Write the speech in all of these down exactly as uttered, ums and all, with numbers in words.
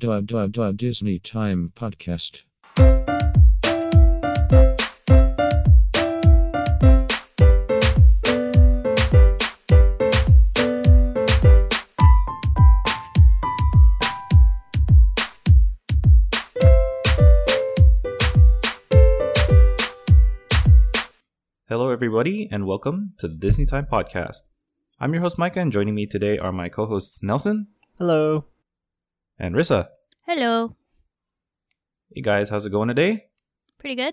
Duh, duh, duh, Disney Time Podcast. Hello, everybody, and welcome to the Disney Time Podcast. I'm your host, Micah, and joining me today are my co-hosts, Nelson. Hello. And Rissa. Hello. Hey guys, how's it going today? Pretty good.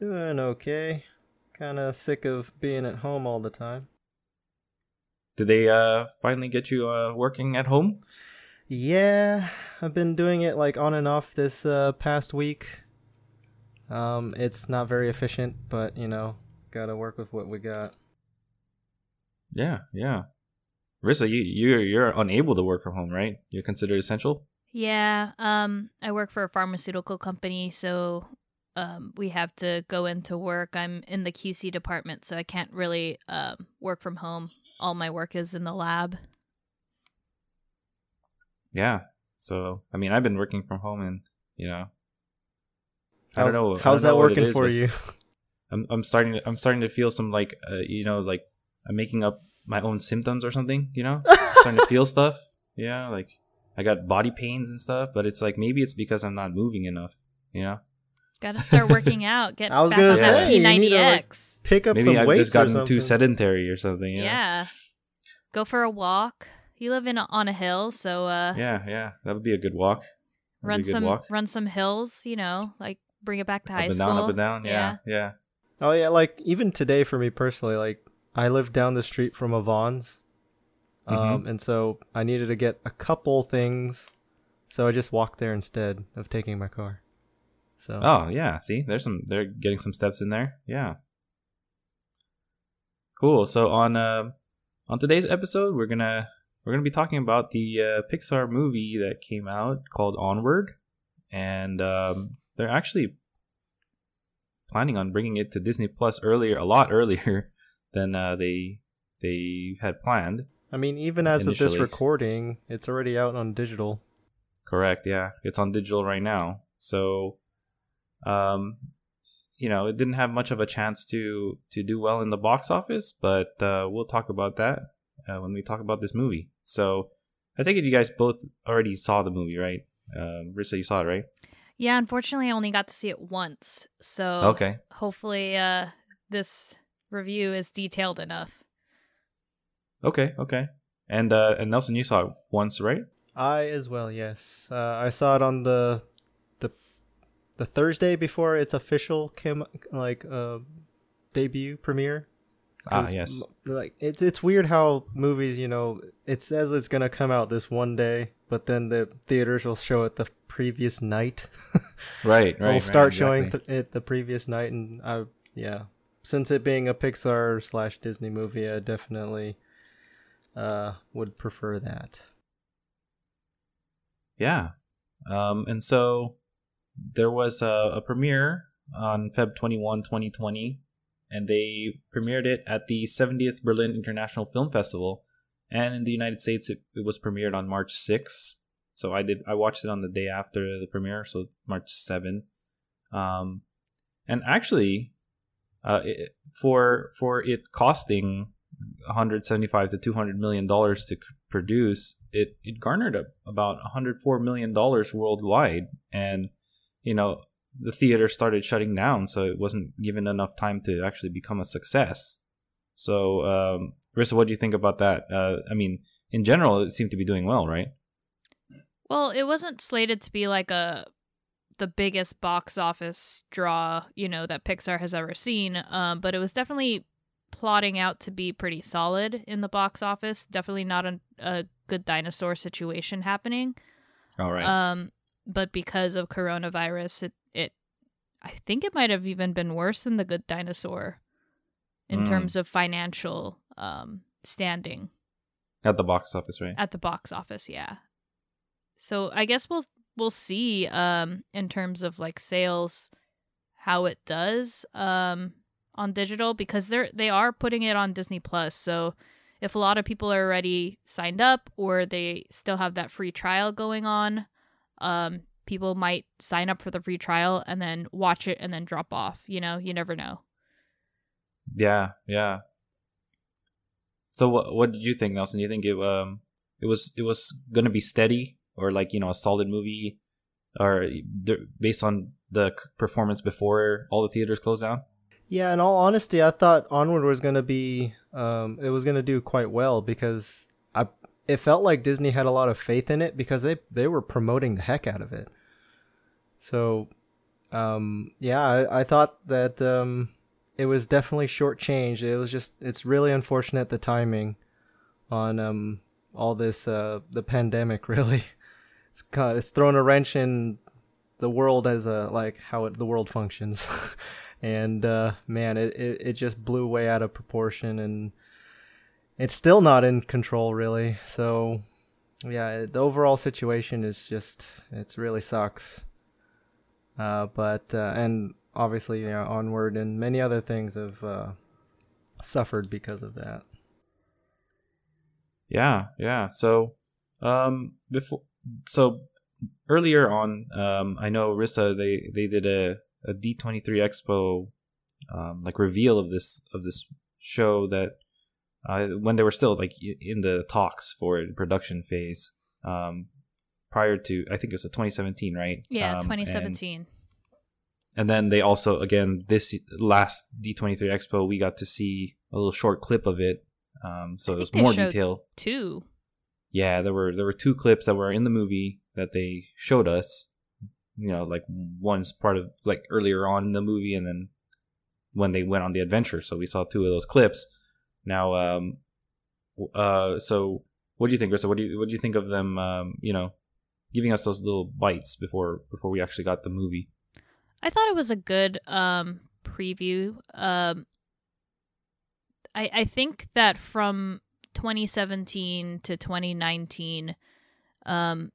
Doing okay. Kind of sick of being at home all the time. Did they uh, finally get you uh, working at home? Yeah, I've been doing it like on and off this uh, past week. Um, it's not very efficient, but you know, gotta work with what we got. Yeah, yeah. Rissa, you, you're you're unable to work from home, right? You're considered essential? Yeah. Um, I work for a pharmaceutical company, so um, we have to go into work. I'm in the Q C department, so I can't really um, work from home. All my work is in the lab. Yeah. So, I mean, I've been working from home, and, you know, I how's, don't know. How's don't that know working is, for you? I'm I'm starting to, I'm starting to feel some, like, uh, you know, like, I'm making up my own symptoms or something, you know? Starting to feel stuff. Yeah, like I got body pains and stuff, but it's like maybe it's because I'm not moving enough, you know? Gotta start working out. Get I was back gonna on say, that P ninety X. You need to, like, pick up maybe some I've weights just gotten or something. Too sedentary or something, you know? Yeah. Go for a walk. You live in a, on a hill, so uh Yeah, yeah. That would be a good walk. That'd run good some walk. run some hills, you know, like bring it back to high up school. Up and down, up and down, yeah, yeah. yeah. Oh yeah, like even today for me personally, like I live down the street from Avon's, um, mm-hmm. and so I needed to get a couple things, so I just walked there instead of taking my car. So. Oh yeah, see, there's some. They're getting some steps in there. Yeah. Cool. So on uh, on today's episode, we're gonna we're gonna be talking about the uh, Pixar movie that came out called Onward, and um, they're actually planning on bringing it to Disney Plus earlier, a lot earlier. Than uh, they they had planned. I mean, even as initially. Of this recording, it's already out on digital. Correct, yeah. It's on digital right now. So, um, you know, it didn't have much of a chance to, to do well in the box office, but uh, we'll talk about that uh, when we talk about this movie. So, I think you guys both already saw the movie, right? Uh, Rissa, you saw it, right? Yeah, unfortunately, I only got to see it once. So, okay. Hopefully uh, this review is detailed enough. Okay, okay. And uh, and Nelson, you saw it once, right? I as well, yes. Uh, I saw it on the the the Thursday before its official came like uh, debut premiere. Ah, yes. Like it's it's weird how movies, you know, it says it's gonna come out this one day, but then the theaters will show it the previous night. right, right. They'll start right, showing exactly. th- it the previous night, and I yeah. Since it being a Pixar slash Disney movie, I definitely uh, would prefer that. Yeah. Um, and so there was a, a premiere on February twenty-first, twenty twenty, and they premiered it at the seventieth Berlin International Film Festival. And in the United States, it, it was premiered on March sixth. So I did. I watched it on the day after the premiere, so March seventh. Um, and actually... Uh, it, for for it costing one hundred seventy-five to two hundred million dollars to c- produce, it it garnered up about one hundred four million dollars worldwide, and you know the theater started shutting down, so it wasn't given enough time to actually become a success. So, um, Rissa, what do you think about that? Uh, I mean, in general, it seemed to be doing well, right? Well, it wasn't slated to be like a. the biggest box office draw, you know, that Pixar has ever seen. Um, but it was definitely plotting out to be pretty solid in the box office. Definitely not a, a Good Dinosaur situation happening. All right. Um, but because of coronavirus, it, it I think it might have even been worse than The Good Dinosaur in mm. terms of financial um, standing. At the box office, right? At the box office, yeah. So I guess we'll We'll see um, in terms of like sales how it does um, on digital, because they're they are putting it on Disney Plus. So if a lot of people are already signed up or they still have that free trial going on, um, people might sign up for the free trial and then watch it and then drop off. You know, you never know. Yeah, yeah. So what what did you think, Nelson? You think it um it was it was going to be steady, or like, you know, a solid movie, or based on the performance before all the theaters closed down? Yeah, in all honesty, I thought Onward was going to be um it was going to do quite well, because I it felt like Disney had a lot of faith in it, because they they were promoting the heck out of it. So um yeah, I, I thought that um it was definitely shortchanged. It was just, it's really unfortunate, the timing on um, all this, uh, the pandemic, really. It's kind of, it's thrown a wrench in the world as a, like how it, the world functions. And uh, man, it, it, it just blew way out of proportion, and it's still not in control, really. So yeah, the overall situation is just, it's really sucks. Uh, but, uh, and, obviously, you know, Onward and many other things have uh, suffered because of that. Yeah, yeah. So, um, before, so earlier on, um, I know Rissa, they, they did a, a D twenty-three Expo, um, like reveal of this of this show that uh, when they were still like in the talks for it, production phase, um, prior to, I think it was twenty seventeen, right? Yeah, um, twenty seventeen. And, And then they also, again, this last D twenty-three Expo, we got to see a little short clip of it. Um, so it was more detail. Two. Yeah, there were there were two clips that were in the movie that they showed us. You know, like one's part of like earlier on in the movie, and then when they went on the adventure. So we saw two of those clips. Now, um, uh, so what do you think, Rissa? What do you what do you think of them? Um, you know, giving us those little bites before before we actually got the movie. I thought it was a good um, preview. Um, I I think that from twenty seventeen to twenty nineteen, um,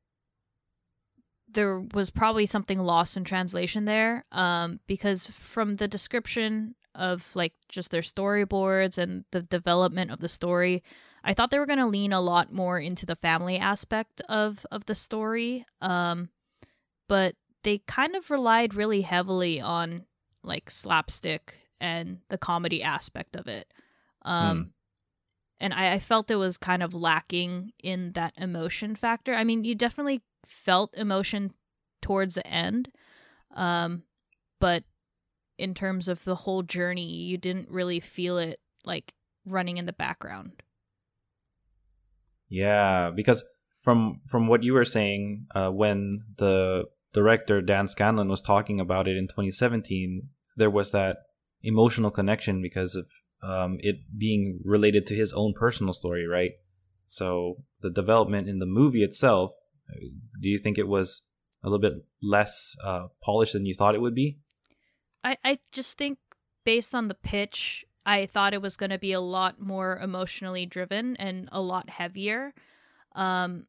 there was probably something lost in translation there, um, because from the description of like just their storyboards and the development of the story, I thought they were going to lean a lot more into the family aspect of of the story, um, but they kind of relied really heavily on like slapstick and the comedy aspect of it. Um, mm. And I, I felt it was kind of lacking in that emotion factor. I mean, you definitely felt emotion towards the end. Um, but in terms of the whole journey, you didn't really feel it like running in the background. Yeah, because from, from what you were saying, uh, when the director Dan Scanlon was talking about it in twenty seventeen, there was that emotional connection because of um, it being related to his own personal story, right? So the development in the movie itself, do you think it was a little bit less uh, polished than you thought it would be? I, I just think based on the pitch, I thought it was going to be a lot more emotionally driven and a lot heavier. Um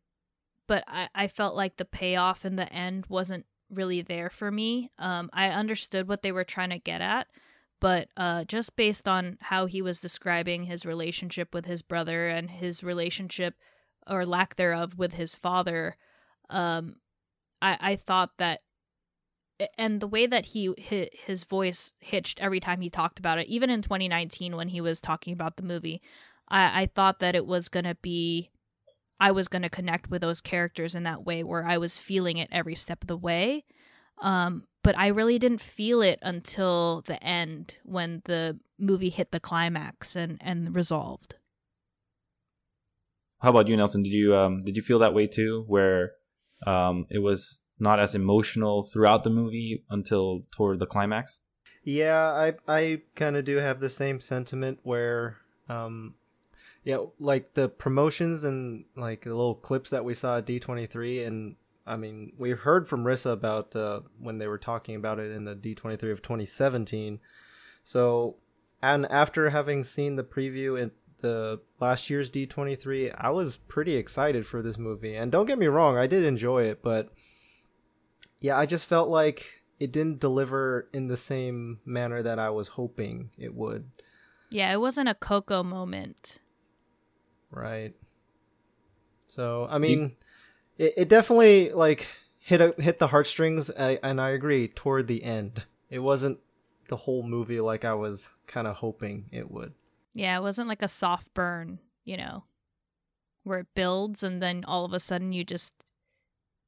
But I, I felt like the payoff in the end wasn't really there for me. Um, I understood what they were trying to get at, but uh, just based on how he was describing his relationship with his brother and his relationship, or lack thereof, with his father, um, I, I thought that, and the way that he his voice hitched every time he talked about it, even in twenty nineteen when he was talking about the movie, I, I thought that it was going to be, I was going to connect with those characters in that way where I was feeling it every step of the way. Um, but I really didn't feel it until the end when the movie hit the climax and, and resolved. How about you, Nelson? Did you, um, did you feel that way too, where um, it was not as emotional throughout the movie until toward the climax? Yeah, I, I kind of do have the same sentiment where, um, yeah, like the promotions and like the little clips that we saw at D twenty-three, and I mean, we heard from Rissa about uh, when they were talking about it in the D twenty-three of twenty seventeen. So, and after having seen the preview in the last year's D twenty-three, I was pretty excited for this movie. And don't get me wrong, I did enjoy it, but yeah, I just felt like it didn't deliver in the same manner that I was hoping it would. Yeah, it wasn't a Coco moment. Right. So, I mean, it, it definitely, like, hit a, hit the heartstrings, I, and I agree, toward the end. It wasn't the whole movie like I was kind of hoping it would. Yeah, it wasn't like a soft burn, you know, where it builds and then all of a sudden you just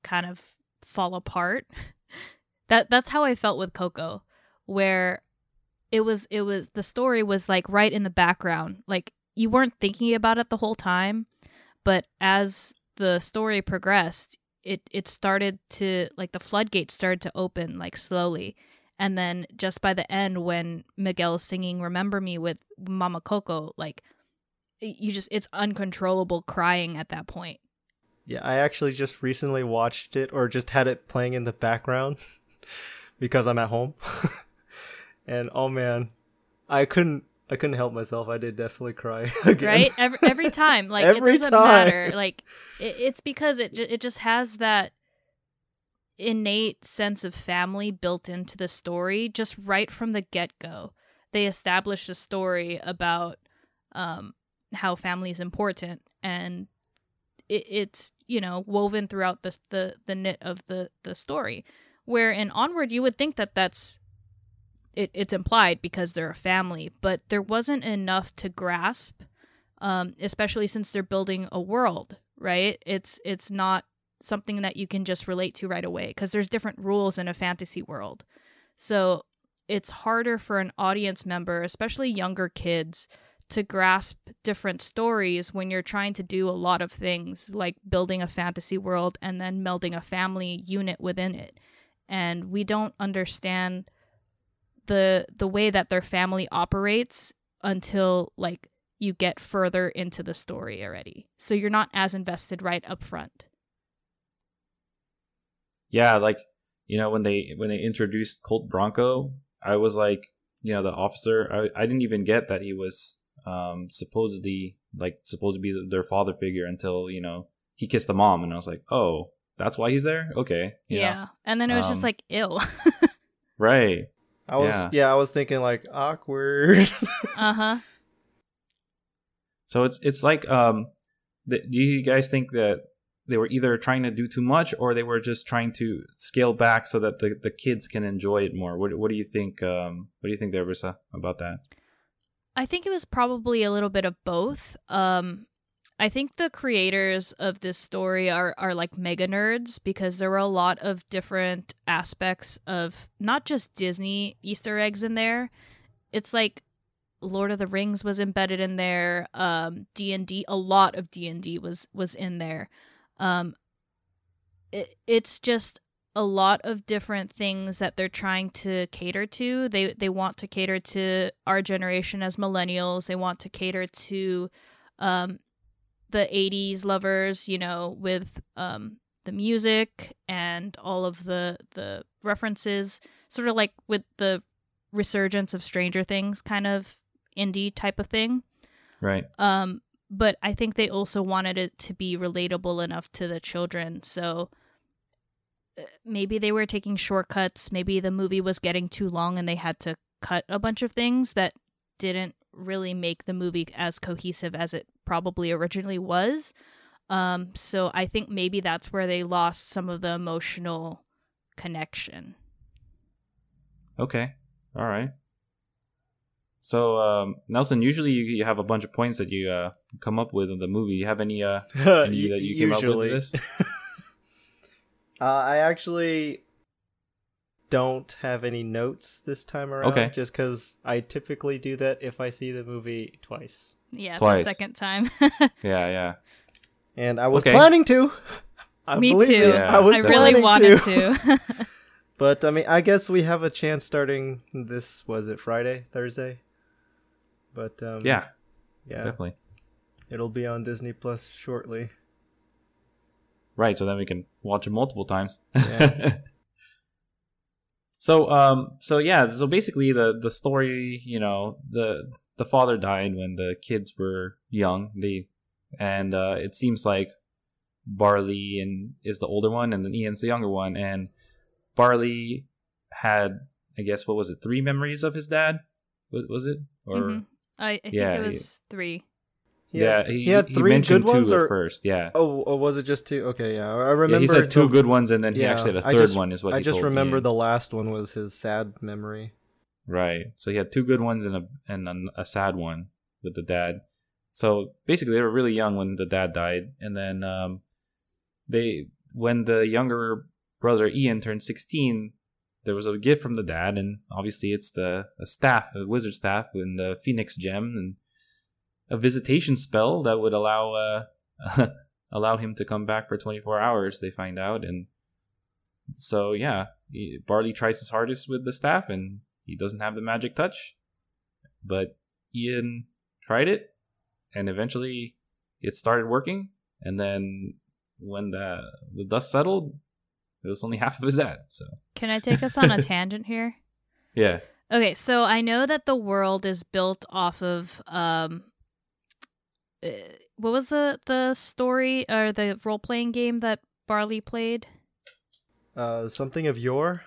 kind of fall apart. that that's how I felt with Coco, where it was it was the story was like right in the background. Like you weren't thinking about it the whole time, but as the story progressed, it it started to, like, the floodgates started to open, like, slowly. And then just by the end, when Miguel is singing Remember Me with Mama Coco, like, you just, it's uncontrollable crying at that point. Yeah, I actually just recently watched it, or just had it playing in the background because I'm at home. And oh man, I couldn't I couldn't help myself. I did definitely cry again. Right? Every, every time. Like, every it doesn't time. matter. Like, it, it's because it it just has that innate sense of family built into the story just right from the get-go. They established a story about um, how family is important, and it, it's, you know, woven throughout the the, the knit of the, the story. Where in Onward, you would think that that's It, it's implied because they're a family, but there wasn't enough to grasp, um, especially since they're building a world, right? It's it's not something that you can just relate to right away because there's different rules in a fantasy world. So it's harder for an audience member, especially younger kids, to grasp different stories when you're trying to do a lot of things like building a fantasy world and then melding a family unit within it. And we don't understand the the way that their family operates until, like, you get further into the story already. So you're not as invested right up front. Yeah, like, you know, when they when they introduced Colt Bronco, I was like, you know, the officer, I, I didn't even get that he was um, supposedly, like, supposed to be their father figure until, you know, he kissed the mom. And I was like, oh, that's why he's there? Okay. Yeah. yeah. And then it was um, just like, ew. Right. I was yeah. yeah, I was thinking, like, awkward. Uh-huh. So it's it's like um th- do you guys think that they were either trying to do too much or they were just trying to scale back so that the, the kids can enjoy it more? What what do you think um what do you think there, Brisa, about that? I think it was probably a little bit of both. Um I think the creators of this story are, are like mega nerds because there were a lot of different aspects of not just Disney Easter eggs in there. It's like Lord of the Rings was embedded in there. Um, D and D, a lot of D and D was, was in there. Um, it, it's just a lot of different things that they're trying to cater to. They, they want to cater to our generation as millennials. They want to cater to... Um, the eighties lovers, you know, with um, the music and all of the the references, sort of like with the resurgence of Stranger Things, kind of indie type of thing. Right. Um, but I think they also wanted it to be relatable enough to the children. So maybe they were taking shortcuts. Maybe the movie was getting too long and they had to cut a bunch of things that didn't really make the movie as cohesive as it probably originally was. Um, so I think maybe that's where they lost some of the emotional connection. Okay. All right. So, um, Nelson, usually you, you have a bunch of points that you uh, come up with in the movie. You have any, uh, any that you came up with in this? uh, I actually don't have any notes this time around. Okay. Just because I typically do that if I see the movie twice. Yeah, Twice. the second time. yeah, yeah. And I was okay. planning to. I Me too. Yeah. I, was I really wanted to. to. But, I mean, I guess we have a chance starting this, was it Friday, Thursday? But um, yeah, yeah, definitely. It'll be on Disney Plus shortly. Right, so then we can watch it multiple times. Yeah. so, um, so, yeah, so basically the, the story, you know, the... The father died when the kids were young. They, and uh, it seems like Barley and is the older one, and then Ian's the younger one. And Barley had, I guess, what was it? Three memories of his dad, was, was it? Or mm-hmm. I, I think yeah, it was yeah. three. He yeah, had, he, he had three he good ones or, at first. Yeah. Oh, oh, was it just two? Okay, yeah. I remember yeah, he said two the, good ones, and then yeah, he actually had a third just, one. Is what I he just told remember. Me. The last one was his sad memory. Right. So he had two good ones and a and a sad one with the dad. So basically, they were really young when the dad died, and then um, they when the younger brother Ian turned sixteen. There was a gift from the dad, and obviously it's the a staff, a wizard staff, and the Phoenix gem, and a visitation spell that would allow uh, allow him to come back for twenty-four hours. They find out, and so yeah, he, Barley tries his hardest with the staff, and he doesn't have the magic touch. But Ian tried it, and eventually it started working. And then when the the dust settled, it was only half of his dad. So can I take us on a tangent here? Yeah. Okay, so I know that the world is built off of um, uh, what was the the story or the role playing game that Barley played? Uh, something of Yore.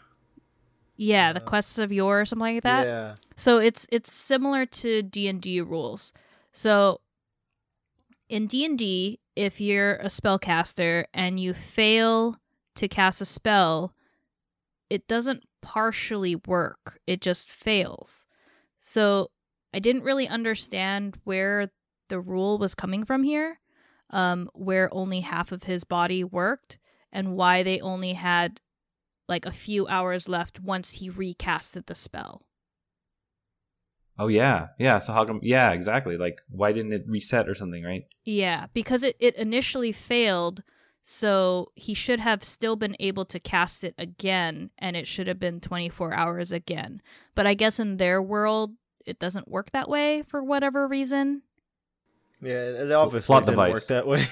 Yeah, the uh, Quests of Yore or something like that. Yeah. So it's it's similar to D and D rules. So in D and D, if you're a spellcaster and you fail to cast a spell, it doesn't partially work, it just fails. So I didn't really understand where the rule was coming from here, um, where only half of his body worked, and why they only had like a few hours left once he recasted the spell. Oh yeah, yeah. So how come? Yeah, exactly. Like, why didn't it reset or something, right? Yeah, because it, it initially failed. So he should have still been able to cast it again, and it should have been twenty-four hours again. But I guess in their world, it doesn't work that way for whatever reason. Yeah, it obviously plot didn't device. work that way.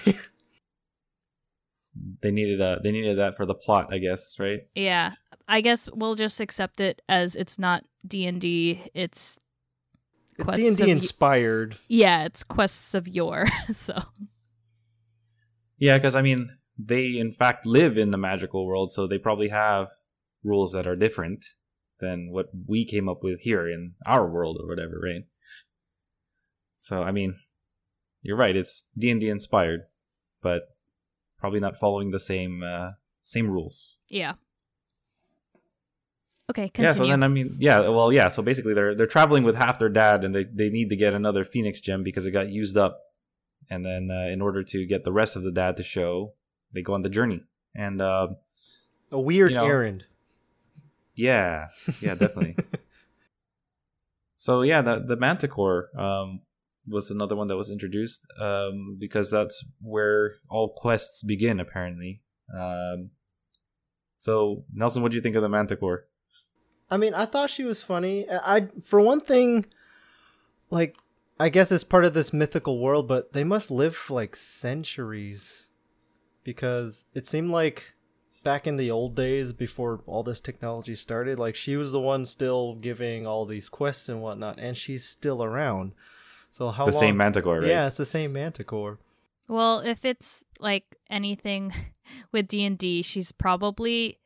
They needed a, they needed that for the plot, I guess, right? Yeah, I guess we'll just accept it as it's not D and D, it's It's D and D inspired. Yeah, it's Quests of Yore, so... Yeah, because, I mean, they, in fact, live in the magical world, so they probably have rules that are different than what we came up with here in our world or whatever, right? So, I mean, you're right. It's D and D inspired, but probably not following the same uh, same rules. Yeah. Okay, continue. Yeah, so then, I mean, yeah, well, yeah, so basically they're they're traveling with half their dad, and they, they need to get another Phoenix gem because it got used up. And then uh, in order to get the rest of the dad to show, they go on the journey. And uh, a weird you know, errand. Yeah. Yeah, definitely. So, yeah, the, the manticore um, was another one that was introduced um, because that's where all quests begin, apparently. Um, so, Nelson, what do you think of the manticore? I mean, I thought she was funny. I, for one thing, like... I guess it's part of this mythical world, but they must live for like centuries, because it seemed like back in the old days before all this technology started, like she was the one still giving all these quests and whatnot, and she's still around. So how the long... same manticore, right? Yeah, it's the same manticore. Well, if it's like anything with D and D, she's probably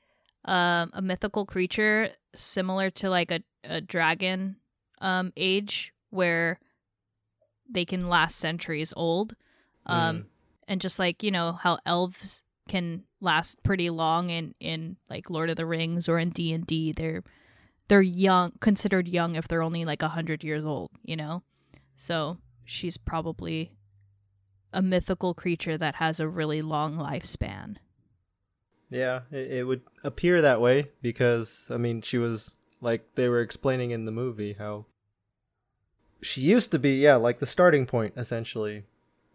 um, a mythical creature similar to like a, a dragon um, age where they can last centuries old. Um, mm. And just like, you know, how elves can last pretty long in, in like Lord of the Rings or in D and D, they're, they're young, considered young if they're only like a hundred years old, you know? So she's probably a mythical creature that has a really long lifespan. Yeah, it, it would appear that way because, I mean, she was like, they were explaining in the movie how she used to be, yeah, like the starting point, essentially,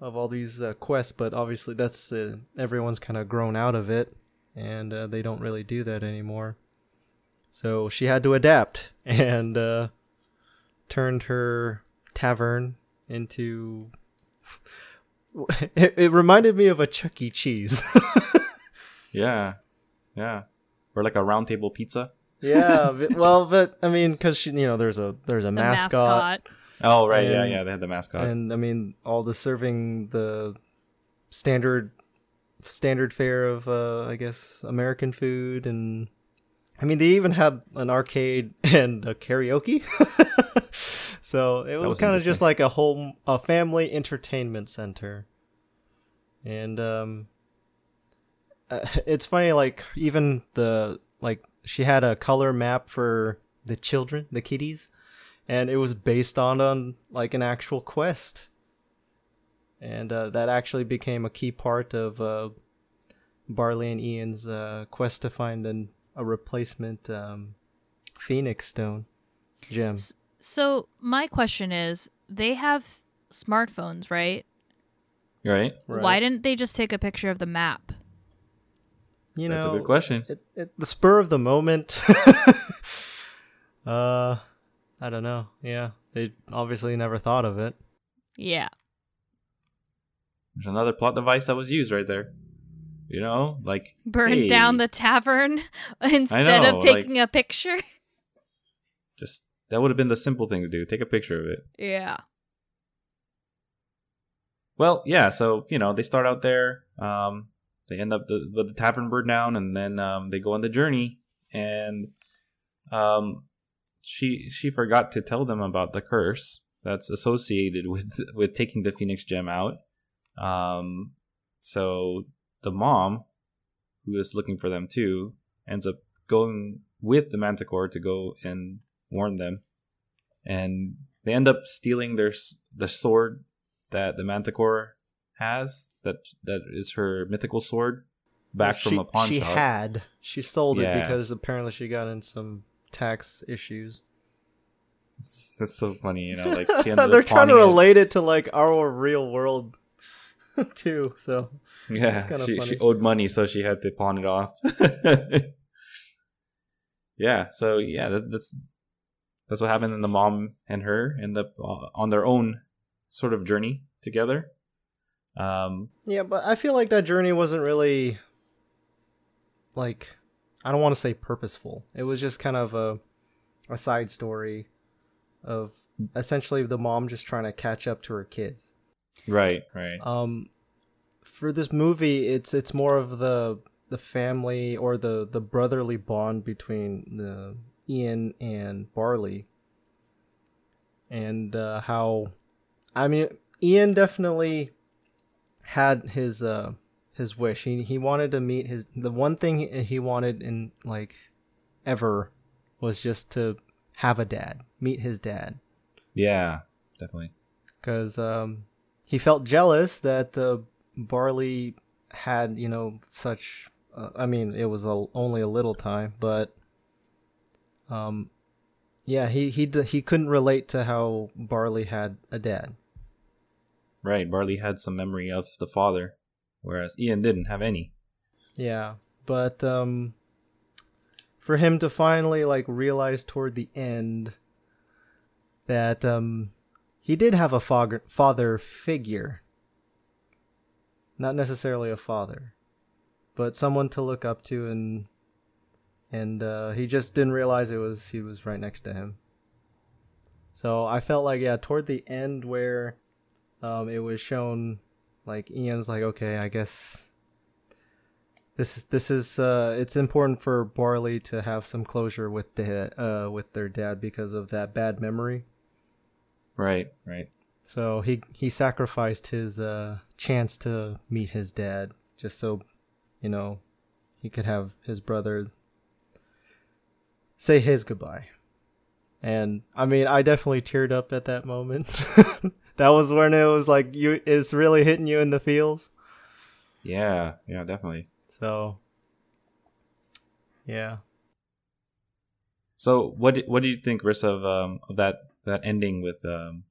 of all these uh, quests. But obviously, that's uh, everyone's kind of grown out of it, and uh, they don't really do that anymore. So she had to adapt and uh, turned her tavern into... it, it reminded me of a Chuck E. Cheese. Yeah, yeah. Or like a round table pizza. Yeah, but, well, but, I mean, because, you know, there's a there's a the mascot. mascot. Oh, right. And, yeah, yeah. They had the mascot. And I mean, all the serving the standard standard fare of, uh, I guess, American food and I mean, they even had an arcade and a karaoke. So it was, was kind of just like a home, a family entertainment center. And um, it's funny, like, even the, like, she had a color map for the children, the kiddies, and it was based on, on like, an actual quest. And uh, that actually became a key part of uh, Barley and Ian's uh, quest to find an, a replacement um, Phoenix Stone gem. So my question is, they have smartphones, right? Right. Right. Why didn't they just take a picture of the map? You know, that's a good question. It, it, the spur of the moment. uh, I don't know. Yeah, they obviously never thought of it. Yeah. There's another plot device that was used right there. You know, like burn hey. down the tavern instead know, of taking like, a picture. Just that would have been the simple thing to do. Take a picture of it. Yeah. Well, yeah. So, you know, they start out there. Um, they end up the, the tavern burned down, and then um, they go on the journey. And um, she she forgot to tell them about the curse that's associated with with taking the Phoenix Gem out. Um, so the mom, who is looking for them too, ends up going with the Manticore to go and warn them, and they end up stealing their the sword that the Manticore has, that that is her mythical sword, back she, from a pawn she shop. She had. She sold yeah. it because apparently she got in some tax issues. It's, that's so funny, you know. Like she they're trying to relate it. it to like our real world too. So yeah, it's she, funny. she owed money, so she had to pawn it off. Yeah. So yeah, that, that's that's what happened. And the mom and her end up on their own sort of journey together. Um, yeah, but I feel like that journey wasn't really, like, I don't want to say purposeful. It was just kind of a, a side story of essentially the mom just trying to catch up to her kids. Right, right. Um, for this movie, it's it's more of the the family or the, the brotherly bond between the Ian and Barley, and uh, how, I mean, Ian definitely had his uh his wish. He he wanted to meet his the one thing he wanted in like ever was just to have a dad, meet his dad. Yeah, definitely. Because um. He felt jealous that uh, Barley had, you know, such... Uh, I mean, it was a, only a little time, but... um, Yeah, he he he couldn't relate to how Barley had a dad. Right, Barley had some memory of the father, whereas Ian didn't have any. Yeah, but um, for him to finally, like, realize toward the end that... um. He did have a father figure. Not necessarily a father, but someone to look up to, and and uh, he just didn't realize it was he was right next to him. So I felt like, yeah, toward the end where um, it was shown, like, Ian's like, okay, I guess this this is uh, it's important for Barley to have some closure with the uh, with their dad because of that bad memory. Right, right. So he he sacrificed his uh, chance to meet his dad just so, you know, he could have his brother say his goodbye. And I mean, I definitely teared up at that moment. That was when it was like you it's really hitting you in the feels. Yeah, yeah, definitely. So, yeah. So what do, what do you think, Riss, of um of that? That ending with um,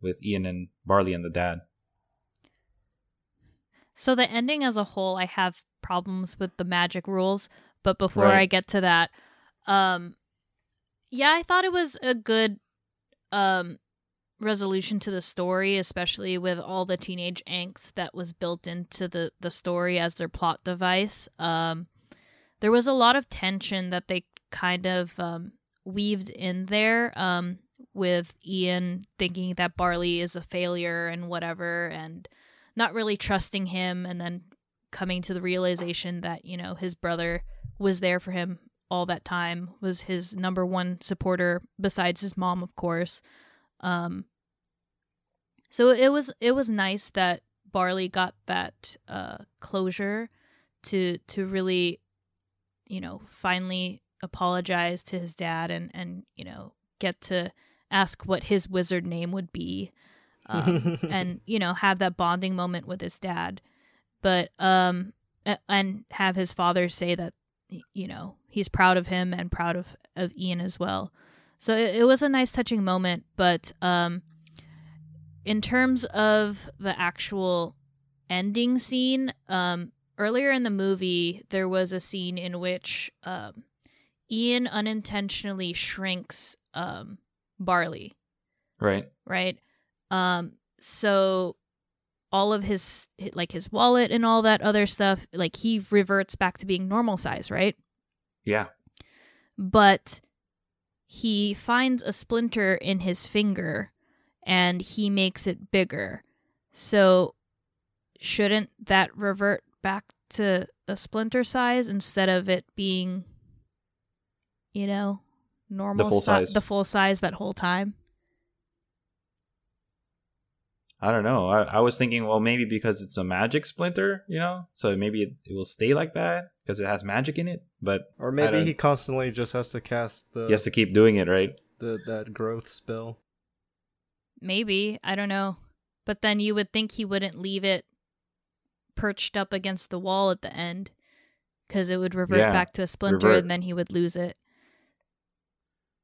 with Ian and Barley and the dad? So the ending as a whole, I have problems with the magic rules. But before right. I get to that, um, yeah, I thought it was a good um, resolution to the story, especially with all the teenage angst that was built into the, the story as their plot device. Um, there was a lot of tension that they kind of um, weaved in there. Um, with Ian thinking that Barley is a failure and whatever, and not really trusting him, and then coming to the realization that, you know, his brother was there for him all that time, was his number one supporter besides his mom, of course. Um, so it was it was nice that Barley got that uh, closure to to really, you know, finally apologize to his dad and and you know get to ask what his wizard name would be, um, and you know have that bonding moment with his dad, but um and have his father say that you know he's proud of him and proud of of Ian as well. So it, it was a nice touching moment, but um in terms of the actual ending scene, um earlier in the movie there was a scene in which um Ian unintentionally shrinks um Barley. Right. Right. Um so all of his like his wallet and all that other stuff, like he reverts back to being normal size, right? Yeah. But he finds a splinter in his finger and he makes it bigger. So shouldn't that revert back to a splinter size instead of it being, you know, normal, the full si- size, the full size that whole time? I don't know. I, I was thinking, well, maybe because it's a magic splinter, you know, so maybe it, it will stay like that because it has magic in it. But or maybe he constantly just has to cast the. He has to keep doing it, right? The that growth spell. Maybe, I don't know, but then you would think he wouldn't leave it perched up against the wall at the end because it would revert yeah, back to a splinter, revert. And then he would lose it.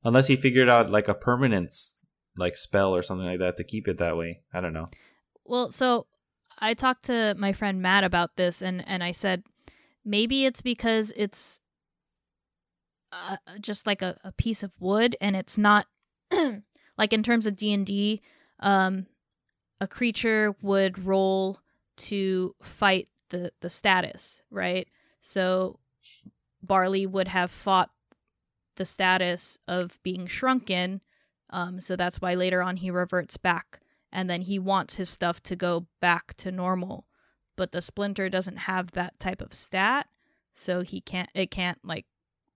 Unless he figured out like a permanence. Like spell or something like that to keep it that way. I don't know. Well, so I talked to my friend Matt about this, and, and I said maybe it's because it's uh, just like a, a piece of wood, and it's not like in terms of D and D, um, a creature would roll to fight the the status, right? So Barley would have fought the status of being shrunken. Um, so that's why later on he reverts back, and then he wants his stuff to go back to normal, but the splinter doesn't have that type of stat, so he can't. It can't like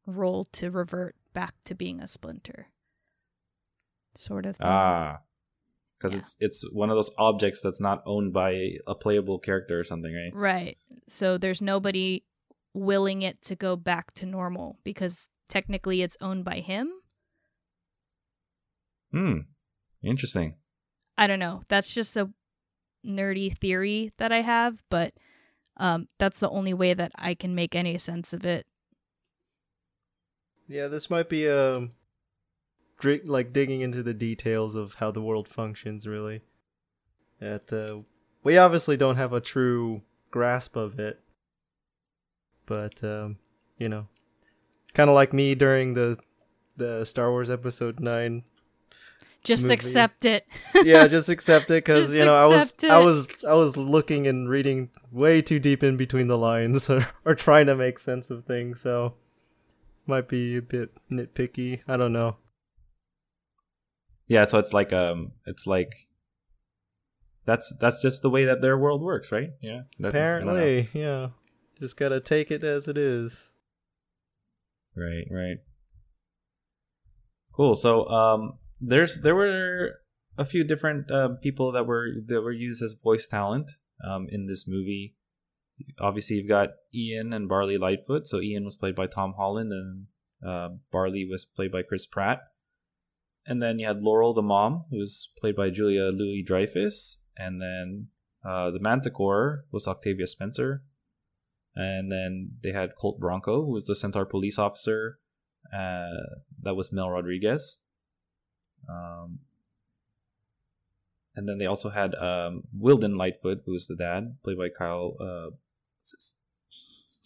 roll to revert back to being a splinter, sort of thing. Ah, because yeah. it's it's one of those objects that's not owned by a playable character or something, right? Right. So there's nobody willing it to go back to normal because technically it's owned by him. Hmm. Interesting. I don't know. That's just a nerdy theory that I have, but um, that's the only way that I can make any sense of it. Yeah, this might be a like digging into the details of how the world functions. Really, that uh, we obviously don't have a true grasp of it, but um, you know, kind of like me during the the Star Wars Episode Nine. Just movie. Accept it. Yeah, just accept it because you know I was it. I was I was looking and reading way too deep in between the lines, or, or trying to make sense of things. So might be a bit nitpicky. I don't know. Yeah, so it's like um, it's like that's that's just the way that their world works, right? Yeah, that, apparently, yeah. Just gotta take it as it is. Right, right. Cool. So um. There's there were a few different uh, people that were that were used as voice talent um, in this movie. Obviously, you've got Ian and Barley Lightfoot. So Ian was played by Tom Holland, and uh, Barley was played by Chris Pratt. And then you had Laurel, the mom, who was played by Julia Louis-Dreyfus. And then uh, the Manticore was Octavia Spencer. And then they had Colt Bronco, who was the Centaur police officer. Uh, that was Mel Rodriguez. Um, and then they also had um, Wilden Lightfoot, who was the dad, played by Kyle uh,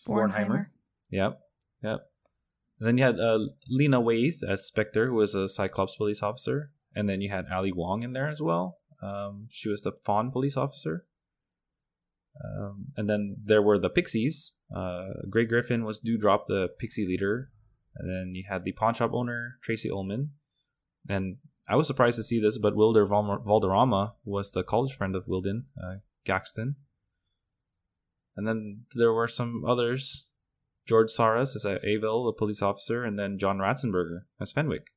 Bornheimer. Yep, yep. And then you had uh, Lena Waithe as Spectre, who was a Cyclops police officer. And then you had Ali Wong in there as well. Um, she was the Fawn police officer. Um, and then there were the Pixies. Uh, Grey Griffin was Dewdrop, the Pixie leader. And then you had the pawn shop owner, Tracy Ullman. And I was surprised to see this, but Wilder Valderrama was the college friend of Wilden, uh, Gaxton. And then there were some others George Saras as Avil, a police officer, and then John Ratzenberger as Fenwick,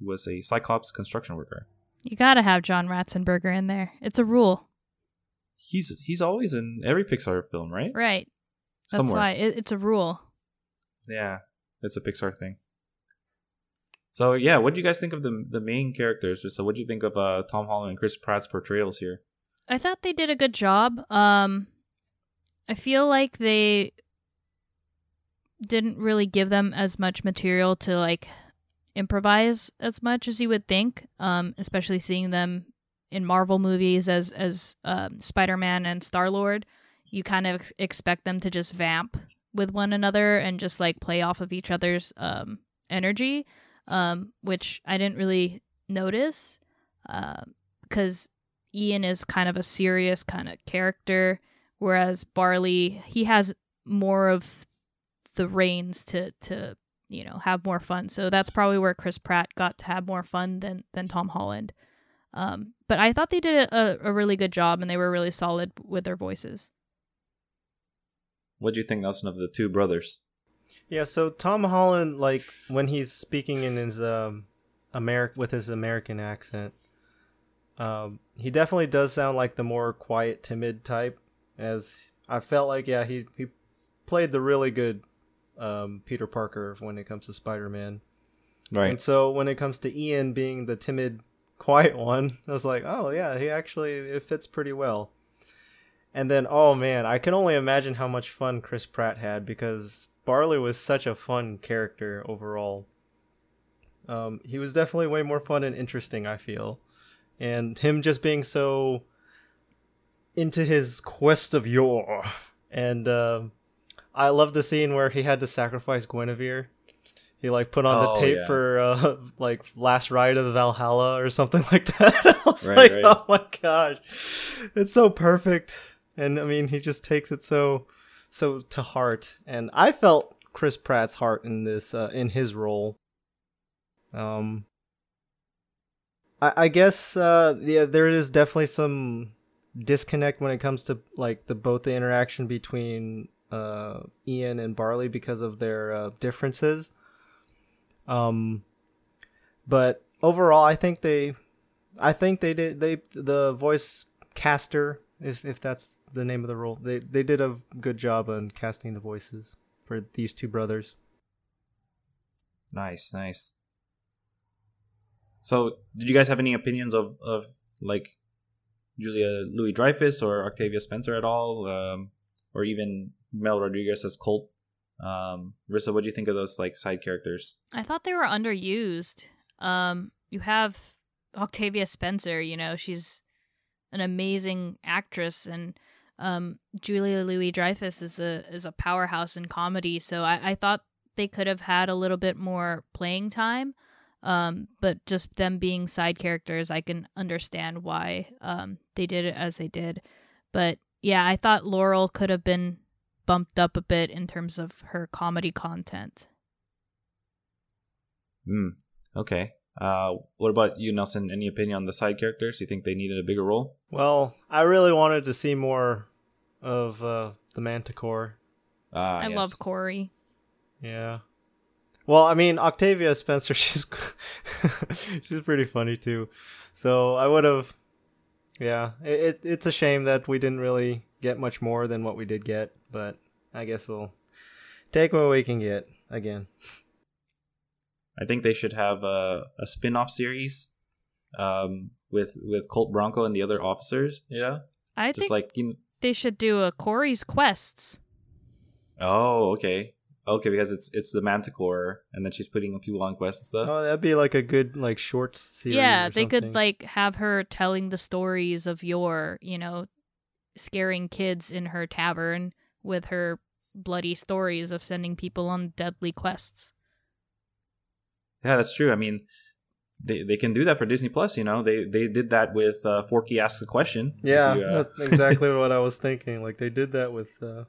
who was a Cyclops construction worker. You gotta have John Ratzenberger in there. It's a rule. He's he's always in every Pixar film, right? Right. That's Somewhere. why it, it's a rule. Yeah, it's a Pixar thing. So yeah, what do you guys think of the the main characters? So what do you think of uh, Tom Holland and Chris Pratt's portrayals here? I thought they did a good job. Um, I feel like they didn't really give them as much material to like improvise as much as you would think. Um, especially seeing them in Marvel movies as as um, Spider-Man and Star-Lord, you kind of ex- expect them to just vamp with one another and just like play off of each other's um, energy, um, which I didn't really notice because uh, Ian is kind of a serious kind of character, whereas Barley, he has more of the reins to to you know have more fun. So that's probably where Chris Pratt got to have more fun than than Tom Holland. Um, but I thought they did a, a really good job and they were really solid with their voices. What do you think, Nelson, of the two brothers? Yeah, so Tom Holland, like when he's speaking in his um, Ameri- with his American accent, um, he definitely does sound like the more quiet, timid type. As I felt like, yeah, he he played the really good um, Peter Parker when it comes to Spider-Man. Right. And so when it comes to Ian being the timid, quiet one, I was like, oh yeah, he actually it fits pretty well. And then, oh man, I can only imagine how much fun Chris Pratt had because Barley was such a fun character overall. Um, he was definitely way more fun and interesting, I feel. And him just being so into his Quests of Yore. And uh, I love the scene where he had to sacrifice Guinevere. He like put on oh, the tape yeah. for uh, like Last Ride of Valhalla or something like that. I was right, like, right. oh my gosh, it's so perfect. And I mean, he just takes it so, so to heart. And I felt Chris Pratt's heart in this, uh, in his role. Um, I, I guess, uh, yeah, there is definitely some disconnect when it comes to like the both the interaction between uh, Ian and Barley because of their uh, differences. Um, but overall, I think they, I think they did, they, the voice caster, if, if that's the name of the role, they, they did a good job on casting the voices for these two brothers. Nice, nice. So did you guys have any opinions of, of like Julia Louis-Dreyfus or Octavia Spencer at all? Um, or even Mel Rodriguez as Colt? Um, Rissa, what do you think of those like side characters? I thought they were underused. Um, you have Octavia Spencer, you know, she's an amazing actress, and um, Julia Louis-Dreyfus is a is a powerhouse in comedy. So I, I thought they could have had a little bit more playing time. Um, but just them being side characters, I can understand why um they did it as they did. But yeah, I thought Laurel could have been bumped up a bit in terms of her comedy content. Hmm. Okay. Uh, what about you, Nelson? Any opinion on the side characters? You think they needed a bigger role? Well, I really wanted to see more of uh, the Manticore. Uh, I yes. love Corey. Yeah. Well, I mean, Octavia Spencer, she's she's pretty funny too. So I would have. Yeah, it, it it's a shame that we didn't really get much more than what we did get, but I guess we'll take what we can get again. I think they should have a, a spin-off series um, with with Colt Bronco and the other officers, you know? I Just think like, you know... they should do a Corey's Quests. Oh, okay. Okay, because it's it's the Manticore, and then she's putting people on quests and stuff. Oh, that'd be like a good like short series. Yeah, or they something. Could like have her telling the stories of yore, you know, scaring kids in her tavern with her bloody stories of sending people on deadly quests. Yeah, that's true. I mean, they they can do that for Disney Plus. You know, they they did that with uh, Forky Asks a Question. Yeah, you, uh... that's exactly what I was thinking. Like they did that with uh,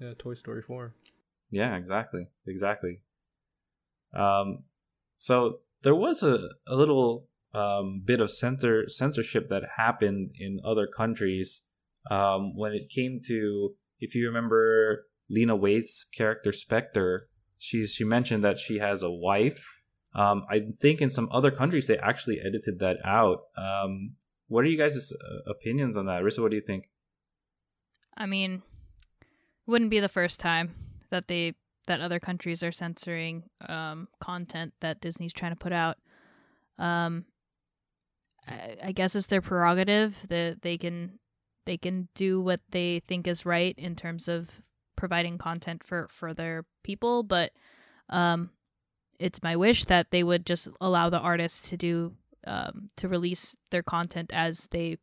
yeah, Toy Story four. Yeah, exactly. Exactly. Um, so there was a, a little um, bit of censor, censorship that happened in other countries um, when it came to, if you remember, Lena Waithe's character Spectre, she's she mentioned that she has a wife. Um, I think in some other countries they actually edited that out. Um, what are you guys' opinions on that? Rissa, what do you think? I mean, wouldn't be the first time that they that other countries are censoring um, content that Disney's trying to put out. Um, I, I guess it's their prerogative that they can they can do what they think is right in terms of providing content for, for their people, but um, it's my wish that they would just allow the artists to do um, to release their content as they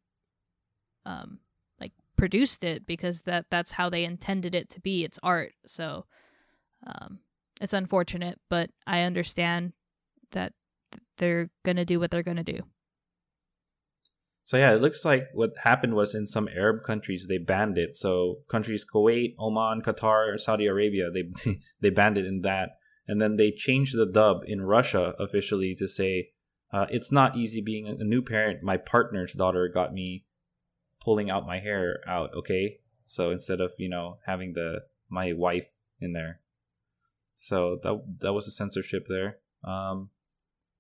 um, like produced it, because that that's how they intended it to be. It's art, so um, it's unfortunate, but I understand that they're gonna do what they're gonna do. So yeah, it looks like what happened was in some Arab countries they banned it. So countries Kuwait, Oman, Qatar, Saudi Arabia, they they banned it in that. And then they changed the dub in Russia officially to say, uh, it's not easy being a new parent. My partner's daughter got me pulling out my hair out, okay? So instead of, you know, having the my wife in there. So that that was a censorship there. Um,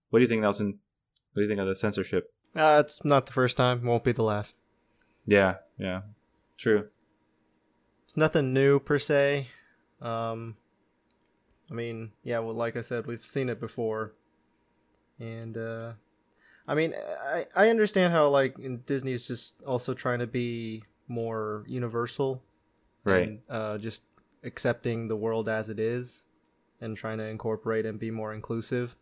what do you think, Nelson? What do you think of the censorship? Uh, it's not the first time. Won't be the last. Yeah, yeah. True. It's nothing new, per se. Um, I mean, yeah, well, like I said, we've seen it before. And, uh... I mean, I, I understand how, like, Disney's just also trying to be more universal. Right. And, uh, just accepting the world as it is. And trying to incorporate and be more inclusive.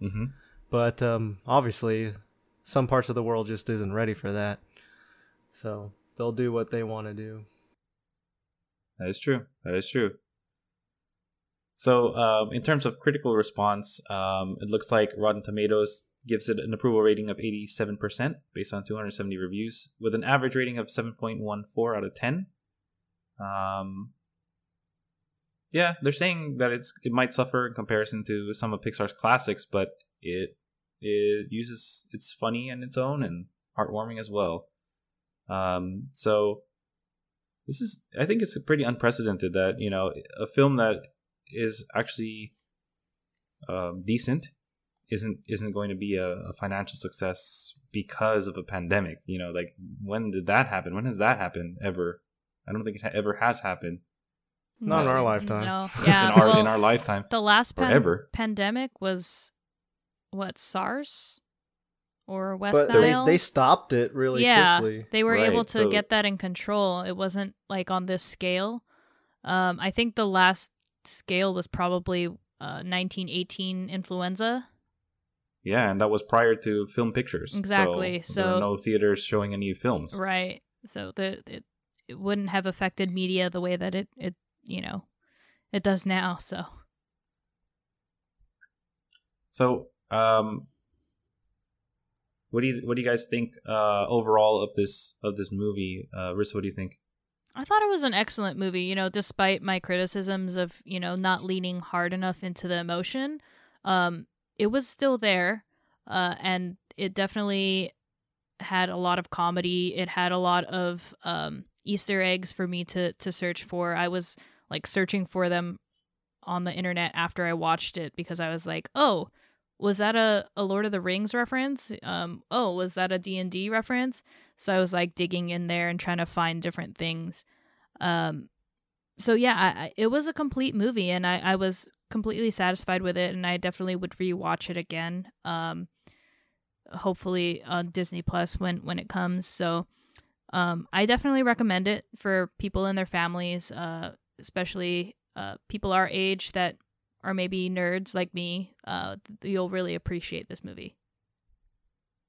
Mm-hmm. But, um, obviously... some parts of the world just isn't ready for that. So they'll do what they want to do. That is true. That is true. So um, in terms of critical response, um, it looks like Rotten Tomatoes gives it an approval rating of eighty-seven percent based on two hundred seventy reviews, with an average rating of seven point one four out of ten. Um, yeah, they're saying that it's it might suffer in comparison to some of Pixar's classics, but it... It uses it's funny and its own and heartwarming as well. Um, so this is, I think it's pretty unprecedented that, you know, a film that is actually um, decent isn't isn't going to be a, a financial success because of a pandemic. You know, like when did that happen? When has that happened ever? I don't think it ha- ever has happened. Not no, in our lifetime. No. Yeah, in our well, in our lifetime. The last pan- pandemic was. What, SARS or West but Nile? They, they stopped it really yeah, quickly. Yeah, they were right, able to so... get that in control. It wasn't like on this scale. Um, I think the last scale was probably uh, nineteen eighteen influenza. Yeah, and that was prior to film pictures. Exactly. So, so... there were no theaters showing any films. Right. So the it, it wouldn't have affected media the way that it, it you know it does now. So. So. Um, what do you what do you guys think uh, overall of this of this movie, uh, Rissa? What do you think? I thought it was an excellent movie. You know, despite my criticisms of you know not leaning hard enough into the emotion, um, it was still there, uh, and it definitely had a lot of comedy. It had a lot of um, Easter eggs for me to to search for. I was like searching for them on the internet after I watched it because I was like, oh. Was that a, a Lord of the Rings reference? Um, oh, was that a D and D reference? So I was like digging in there and trying to find different things. Um, so yeah, I, it was a complete movie and I, I was completely satisfied with it, and I definitely would rewatch it again. Um, hopefully on Disney Plus when, when it comes. So um, I definitely recommend it for people and their families, uh, especially uh, people our age that or maybe nerds like me, uh, you'll really appreciate this movie.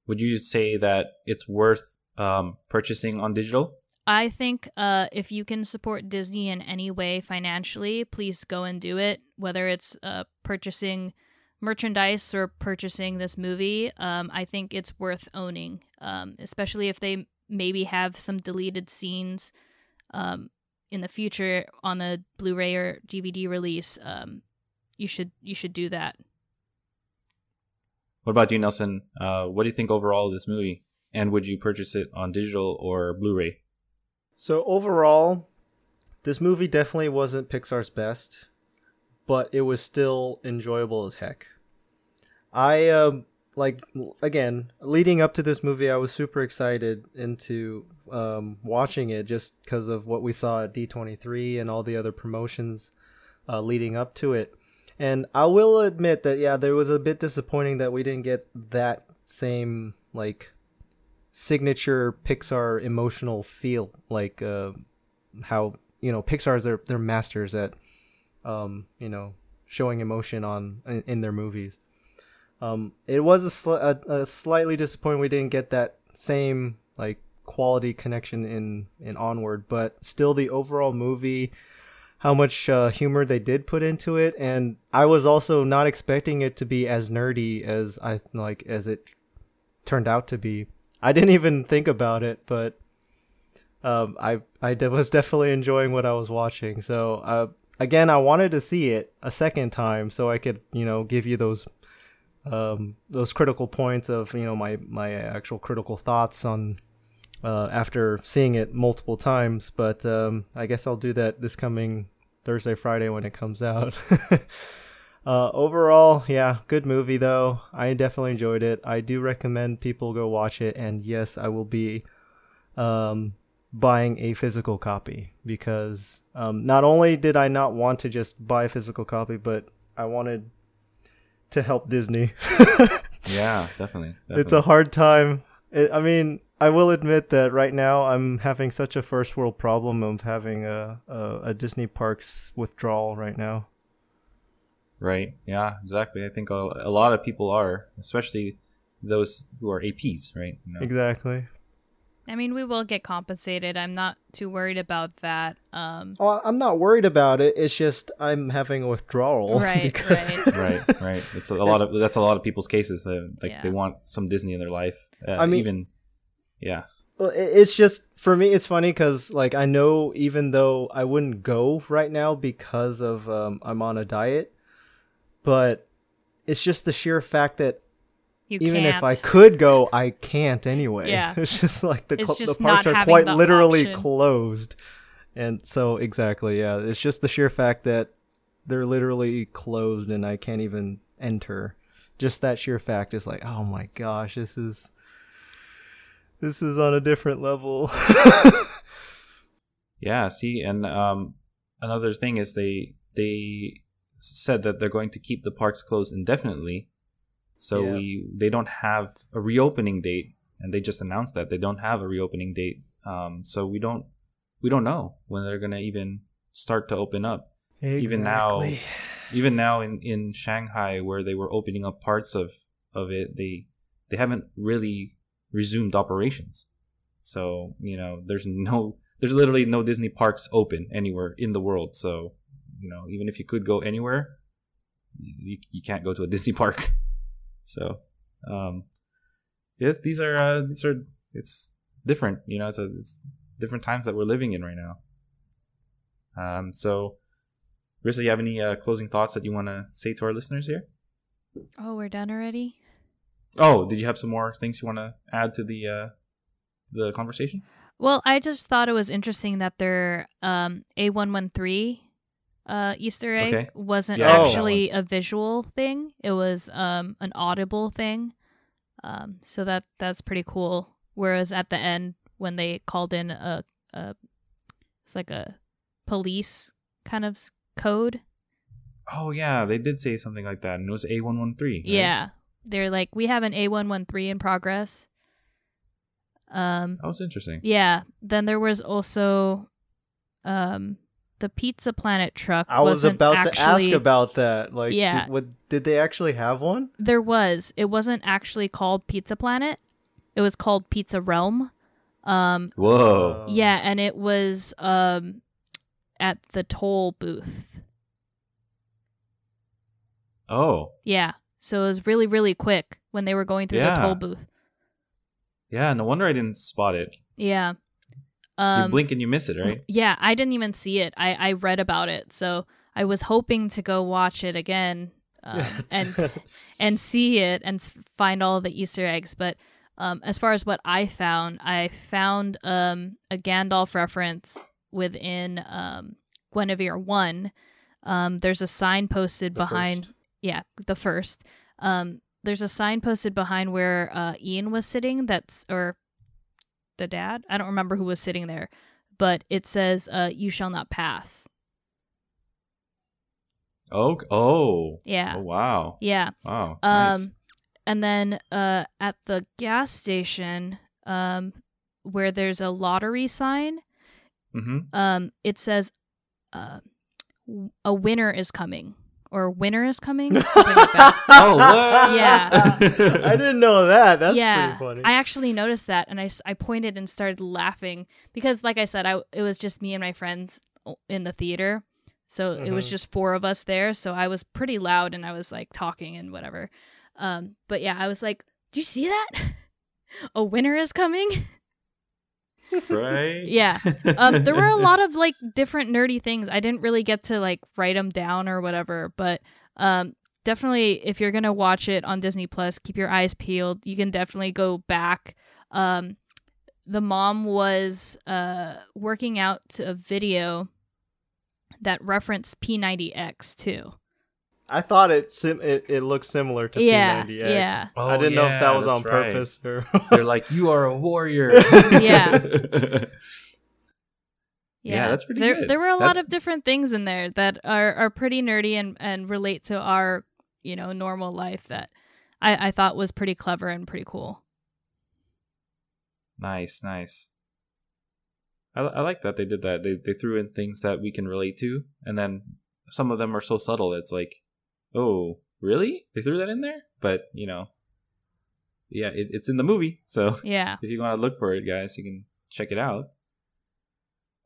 Would you say that it's worth um, purchasing on digital? I think uh, if you can support Disney in any way financially, please go and do it. Whether it's uh, purchasing merchandise or purchasing this movie, um, I think it's worth owning, um, especially if they maybe have some deleted scenes um, in the future on the Blu-ray or D V D release. Um, You should you should do that. What about you, Nelson? Uh, what do you think overall of this movie? And would you purchase it on digital or Blu-ray? So overall, This movie definitely wasn't Pixar's best, but it was still enjoyable as heck. I, uh, like, again, leading up to this movie, I was super excited into um, watching it just because of what we saw at D twenty-three and all the other promotions uh, leading up to it. And I will admit that, yeah, there was a bit disappointing that we didn't get that same, like, signature Pixar emotional feel, like uh, how, you know, Pixar's their their masters at, um, you know, showing emotion on in, in their movies. Um, it was a, sl a, a slightly disappointing we didn't get that same, like, quality connection in, in Onward, but still the overall movie, how much uh, humor they did put into it, and I was also not expecting it to be as nerdy as I like as it turned out to be. I didn't even think about it, but um, I I was definitely enjoying what I was watching. So uh, again, I wanted to see it a second time so I could, you know, give you those um, those critical points of, you know, my my actual critical thoughts on. Uh, after seeing it multiple times, but um, I guess I'll do that this coming Thursday, Friday when it comes out. uh, overall, yeah, good movie though. I definitely enjoyed it. I do recommend people go watch it, and yes, I will be um, buying a physical copy because um, not only did I not want to just buy a physical copy, but I wanted to help Disney. Yeah, definitely, definitely. It's a hard time. It, I mean... I will admit that right now I'm having such a first world problem of having a, a, a Disney Parks withdrawal right now. Right. Yeah, exactly. I think a, a lot of people are, especially those who are A Ps, right? You know? Exactly. I mean, we will get compensated. I'm not too worried about that. Um, well, I'm not worried about it. It's just I'm having a withdrawal. Right, because... right, right, right. It's a, a lot of that's a lot of people's cases. That, like yeah. they want some Disney in their life. Uh, I mean, even. Yeah. Well, it's just for me, it's funny because like I know even though I wouldn't go right now because of um, I'm on a diet, but it's just the sheer fact that you even can't. If I could go, I can't anyway. Yeah. It's just like the, just the parks are quite literally option. Closed. And so exactly. Yeah. It's just the sheer fact that they're literally closed and I can't even enter. Just that sheer fact is like, oh, my gosh, this is. This is on a different level. Yeah, see, and um, another thing is they they said that they're going to keep the parks closed indefinitely. So yeah. we they don't have a reopening date, and they just announced that they don't have a reopening date. Um, so we don't we don't know when they're gonna even start to open up. Exactly. Even now, even now in, in Shanghai where they were opening up parts of, of it, they they haven't really. Resumed operations. So, you know, there's no there's literally no Disney parks open anywhere in the world. So, you know, even if you could go anywhere, you, you can't go to a Disney park. So, um yes, these are uh, these are it's different, you know, it's a it's different times that we're living in right now. Um so Risa, you have any uh, closing thoughts that you want to say to our listeners here? Oh, we're done already? Oh, did you have some more things you want to add to the uh, the conversation? Well, I just thought it was interesting that their um, A one thirteen uh, Easter egg okay. wasn't yeah, actually oh, a visual thing. It was um, an audible thing. Um, so that that's pretty cool. Whereas at the end, when they called in a, a it's like a police kind of code. Oh, yeah. They did say something like that. And it was A one thirteen. Right? Yeah. They're like, we have an A one thirteen in progress. Um, that was interesting. Yeah. Then there was also um, the Pizza Planet truck. I was about actually... to ask about that. Like, yeah. did, what, did they actually have one? There was. It wasn't actually called Pizza Planet. It was called Pizza Realm. Um, Whoa. Yeah, and it was um, at the toll booth. Oh. Yeah. So it was really, really quick when they were going through yeah. the toll booth. Yeah, no wonder I didn't spot it. Yeah. Um, you blink and you miss it, right? Yeah, I didn't even see it. I, I read about it. So I was hoping to go watch it again um, and and see it and find all the Easter eggs. But um, as far as what I found, I found um, a Gandalf reference within um, Guinevere one, um, there's a sign posted the behind. First. Yeah, the first. Um, there's a sign posted behind where uh, Ian was sitting. That's or the dad. I don't remember who was sitting there, but it says, uh, "You shall not pass." Oh! Oh! Yeah! Oh, wow! Yeah! Wow! Nice. Um, and then uh, at the gas station, um, where there's a lottery sign, mm-hmm. um, it says, uh, "A winner is coming." Or winner is coming. Like oh, what? Yeah. I didn't know that. That's yeah, pretty funny. I actually noticed that, and I, I pointed and started laughing because, like I said, I it was just me and my friends in the theater, so mm-hmm. it was just four of us there. So I was pretty loud, and I was like talking and whatever. Um, but yeah, I was like, "Do you see that? A winner is coming." Right. Yeah. Um, there were a lot of like different nerdy things. I didn't really get to like write them down or whatever, but um, definitely if you're gonna watch it on Disney Plus, keep your eyes peeled. You can definitely go back. Um, the mom was uh working out to a video that referenced P ninety X too. I thought it sim it, it looked similar to yeah, P ninety X. Yeah. Oh, I didn't yeah, know if that was on right. purpose or they're like, "You are a warrior." yeah. yeah. Yeah, that's pretty there, good. There were a that... lot of different things in there that are, are pretty nerdy and, and relate to our, you know, normal life that I, I thought was pretty clever and pretty cool. Nice, nice. I I like that they did that. They they threw in things that we can relate to, and then some of them are so subtle it's like, oh, really? They threw that in there? But, you know, yeah, it, it's in the movie. So yeah, if you want to look for it, guys, you can check it out.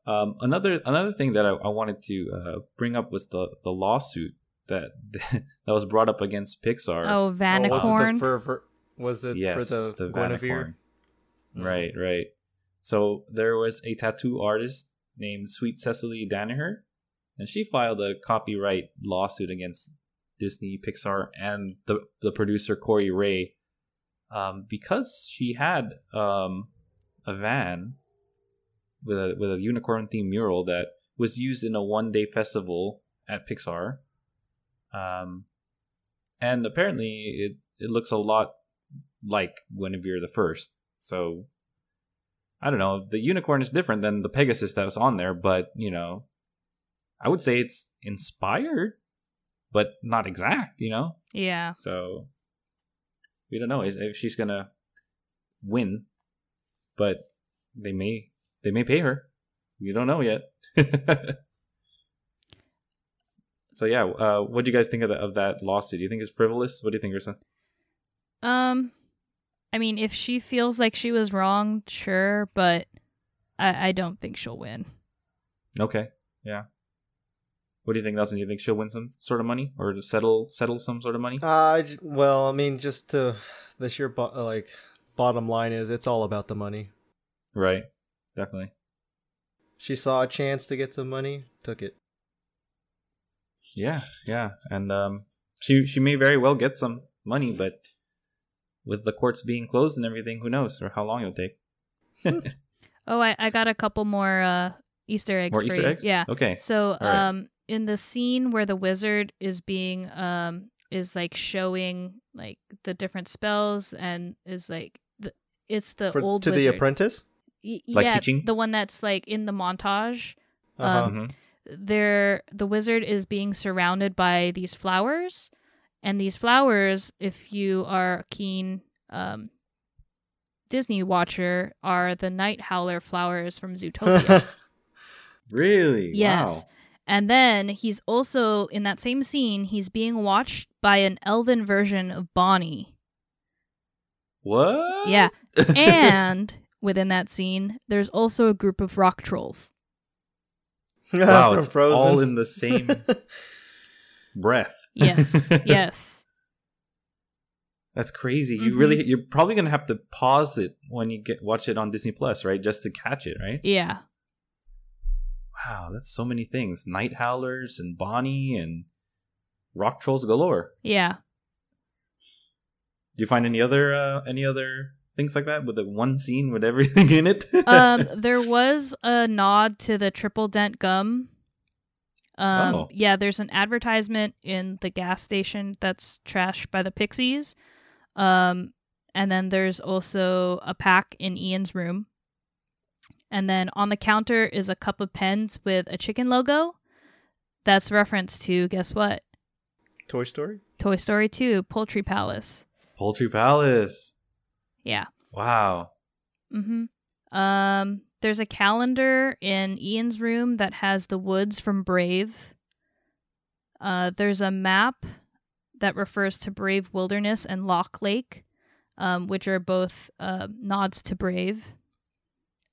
Um, another another thing that I, I wanted to uh, bring up was the, the lawsuit that that was brought up against Pixar. Oh, Vanacorn. Was it for the Guinevere? Right, right. So there was a tattoo artist named Sweet Cecily Danaher, and she filed a copyright lawsuit against Disney, Pixar, and the the producer Corey Ray, um, because she had um, a van with a with a unicorn themed mural that was used in a one day festival at Pixar, um, and apparently it it looks a lot like Guinevere the First. So I don't know. The unicorn is different than the Pegasus that was on there, but you know, I would say it's inspired, but not exact, you know? Yeah. So we don't know if she's going to win, but they may they may pay her. We don't know yet. So yeah, uh, what do you guys think of, the, of that lawsuit? Do you think it's frivolous? What do you think, Ursa? Um, I mean, if she feels like she was wrong, sure, but I, I don't think she'll win. Okay, yeah. What do you think, Nelson? Do you think she'll win some sort of money, or to settle settle some sort of money? Uh, well, I mean, just to the sheer bo- like bottom line is, it's all about the money, right? Definitely. She saw a chance to get some money, took it. Yeah, yeah, and um, she she may very well get some money, but with the courts being closed and everything, who knows, or how long it'll take? oh, I I got a couple more uh, Easter eggs. More for Easter you. eggs? Yeah. Okay. So right. um. In the scene where the wizard is being um is like showing like the different spells and is like the, it's the For, old to wizard. the apprentice y- like yeah teaching? The one that's like in the montage uh-huh. um mm-hmm. there the wizard is being surrounded by these flowers, and these flowers, if you are a keen um Disney watcher, are the night howler flowers from Zootopia. Really? Yes. Wow. And then he's also, in that same scene, he's being watched by an elven version of Bonnie. What? Yeah. And within that scene, there's also a group of rock trolls. Wow, it's Frozen. All in the same breath. Yes, yes. That's crazy. Mm-hmm. You really, you're probably going to have to pause it when you get watch it on Disney Plus, right? Just to catch it, right? Yeah. Wow, that's so many things. Night Howlers and Bonnie and rock trolls galore. Yeah. Do you find any other uh, any other things like that, with the one scene with everything in it. um, there was a nod to the triple dent gum. Um, oh. Yeah, there's an advertisement in the gas station that's trashed by the Pixies. Um, and then there's also a pack in Ian's room. And then on the counter is a cup of pens with a chicken logo. That's reference to, guess what? Toy Story? Toy Story two, Poultry Palace. Poultry Palace. Yeah. Wow. Mm-hmm. Um, there's a calendar in Ian's room that has the woods from Brave. Uh, there's a map that refers to Brave Wilderness and Lock Lake, um, which are both uh, nods to Brave.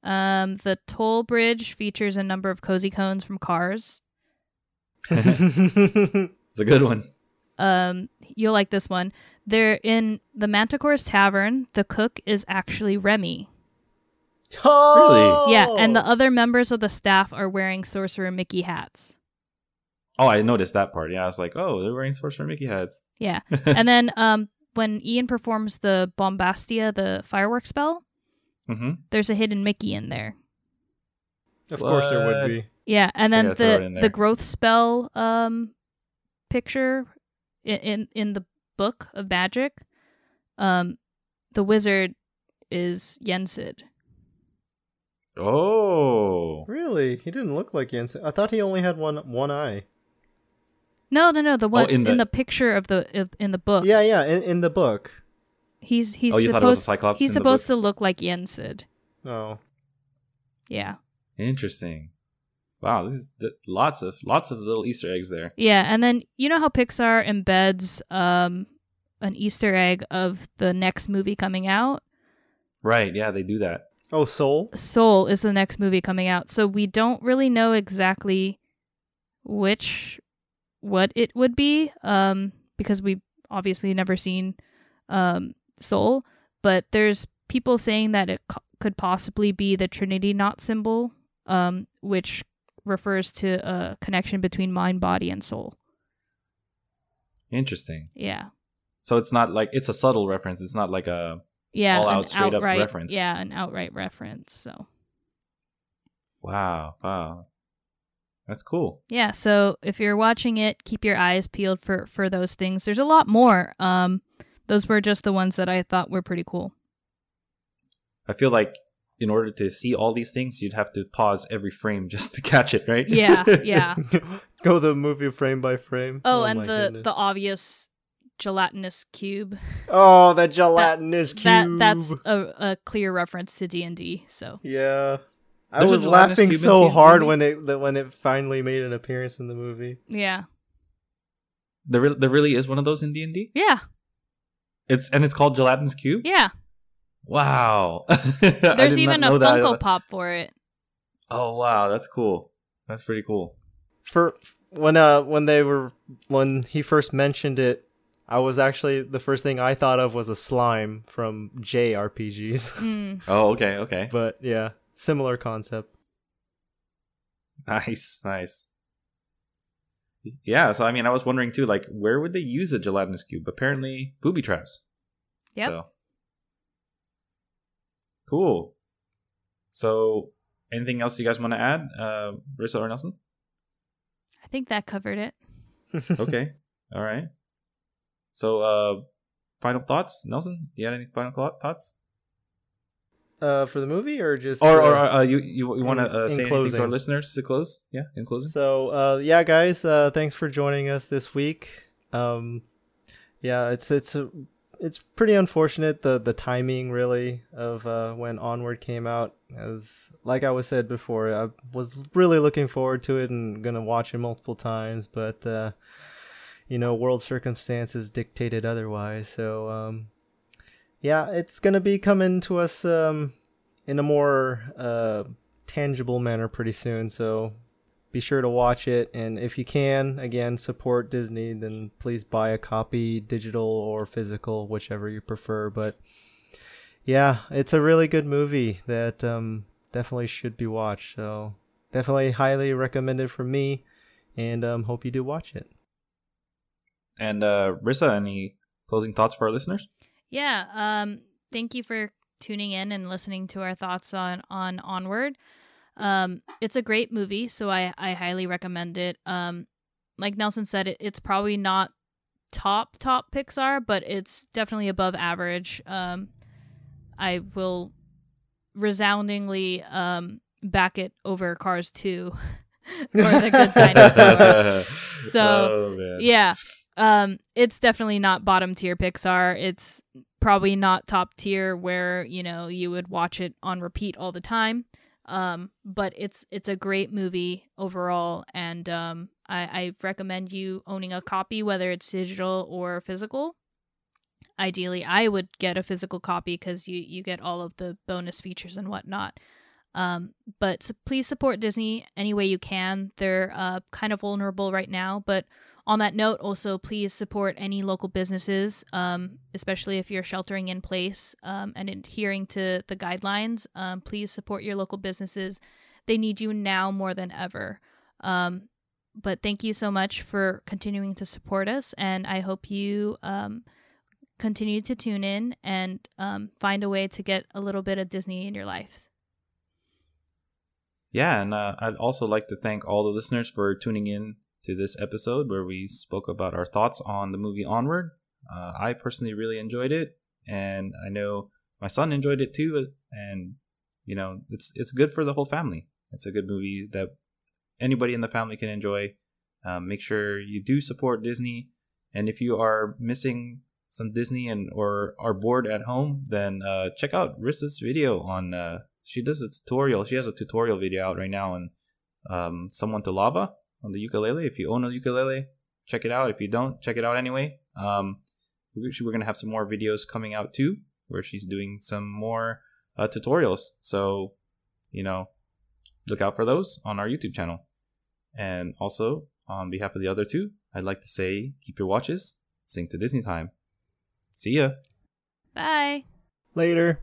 Um, the toll bridge features a number of cozy cones from Cars. It's a good one. Um, you'll like this one. They're in the Manticore's Tavern. The cook is actually Remy. Oh! Really? Yeah, and the other members of the staff are wearing Sorcerer Mickey hats. Oh, I noticed that part. Yeah, I was like, oh, they're wearing Sorcerer Mickey hats. Yeah. And then um, when Ian performs the Bombastia, the fireworks spell, mm-hmm. there's a hidden Mickey in there. Of what? Course there would be. Yeah, and then the the growth spell um, picture in, in, in the book of magic, um, the wizard is Yen Sid. Oh, really? He didn't look like Yen Sid. I thought he only had one one eye. No, no, no. The one oh, in, the... in the picture of the of, in the book. Yeah, yeah. In, in the book, he's he's oh, you supposed, thought it was a Cyclops he's supposed to look like Yen Sid. Oh, yeah. Interesting. Wow, this is th- lots of lots of little Easter eggs there. Yeah, and then you know how Pixar embeds um, an Easter egg of the next movie coming out? Right, yeah, they do that. Oh, Soul? Soul is the next movie coming out. So we don't really know exactly which, what it would be, um, because we've obviously never seen um, Soul, but there's people saying that it co- could possibly be the Trinity knot symbol, um, which refers to a connection between mind, body, and soul. Interesting. Yeah. So it's not like it's a subtle reference. It's not like a yeah, all out straight outright, up reference. Yeah, an outright reference. So. Wow! Wow, that's cool. Yeah. So if you're watching it, keep your eyes peeled for for those things. There's a lot more. Um, those were just the ones that I thought were pretty cool. I feel like, in order to see all these things, you'd have to pause every frame just to catch it, right? Yeah, yeah. Go the movie frame by frame. Oh, oh and the, the obvious gelatinous cube. Oh, the gelatinous that, cube. That, that's a, a clear reference to D and D. So yeah, I There's was laughing so hard when it that when it finally made an appearance in the movie. Yeah. There, re- there really is one of those in D and D. Yeah. It's and it's called Gelatinous Cube. Yeah. Wow. There's even a Funko Pop for it. Oh wow, that's cool. That's pretty cool. For when uh when they were when he first mentioned it, I was actually the first thing I thought of was a slime from J R P Gs. Mm. Oh, okay, okay. But yeah, similar concept. Nice, nice. Yeah, so I mean I was wondering too, like where would they use a gelatinous cube? Apparently booby traps. Yep. So. Cool. So, anything else you guys want to add, uh, Rissa or Nelson? I think that covered it. Okay. All right. So, uh, final thoughts, Nelson? You had any final thoughts? Uh, for the movie, or just or or uh, uh, you you, you want to uh, say closing. Anything to our listeners to close? Yeah, in closing. So, uh, yeah, guys, uh, thanks for joining us this week. Um, yeah, it's it's a. It's pretty unfortunate the, the timing really of uh, when Onward came out. As like I was said before, I was really looking forward to it and gonna watch it multiple times, but uh, you know, world circumstances dictated otherwise. So um, yeah, it's gonna be coming to us um, in a more uh, tangible manner pretty soon. So be sure to watch it, and if you can, again, support Disney, then please buy a copy, digital or physical, whichever you prefer. But yeah, it's a really good movie that um, definitely should be watched. So definitely highly recommended from me, and um, hope you do watch it. And uh, Rissa, any closing thoughts for our listeners? Yeah, um, thank you for tuning in and listening to our thoughts on, on Onward. Um, it's a great movie, so I, I highly recommend it. Um, like Nelson said, it, it's probably not top, top Pixar, but it's definitely above average. Um, I will resoundingly um, back it over Cars two or The Good Dinosaur. So, oh, yeah, um, it's definitely not bottom tier Pixar. It's probably not top tier where, you know, you would watch it on repeat all the time. Um, but it's it's a great movie overall, and um, I, I recommend you owning a copy, whether it's digital or physical. Ideally, I would get a physical copy because you, you get all of the bonus features and whatnot. Um, but so please support Disney any way you can. They're uh, kind of vulnerable right now. But on that note, also please support any local businesses, um, especially if you're sheltering in place um, and adhering to the guidelines. Um, please support your local businesses. They need you now more than ever. Um, but thank you so much for continuing to support us. And I hope you um, continue to tune in and um, find a way to get a little bit of Disney in your life. Yeah, and uh, I'd also like to thank all the listeners for tuning in to this episode where we spoke about our thoughts on the movie Onward. Uh, I personally really enjoyed it, and I know my son enjoyed it too. And, you know, it's it's good for the whole family. It's a good movie that anybody in the family can enjoy. Um, make sure you do support Disney. And if you are missing some Disney and or are bored at home, then uh, check out Rissa's video on... Uh, She does a tutorial. She has a tutorial video out right now on um, Someone to Lava on the ukulele. If you own a ukulele, check it out. If you don't, check it out anyway. Um, we're going to have some more videos coming out too, where she's doing some more uh, tutorials. So, you know, look out for those on our YouTube channel. And also, on behalf of the other two, I'd like to say, keep your watches, sync to Disney time. See ya. Bye. Later.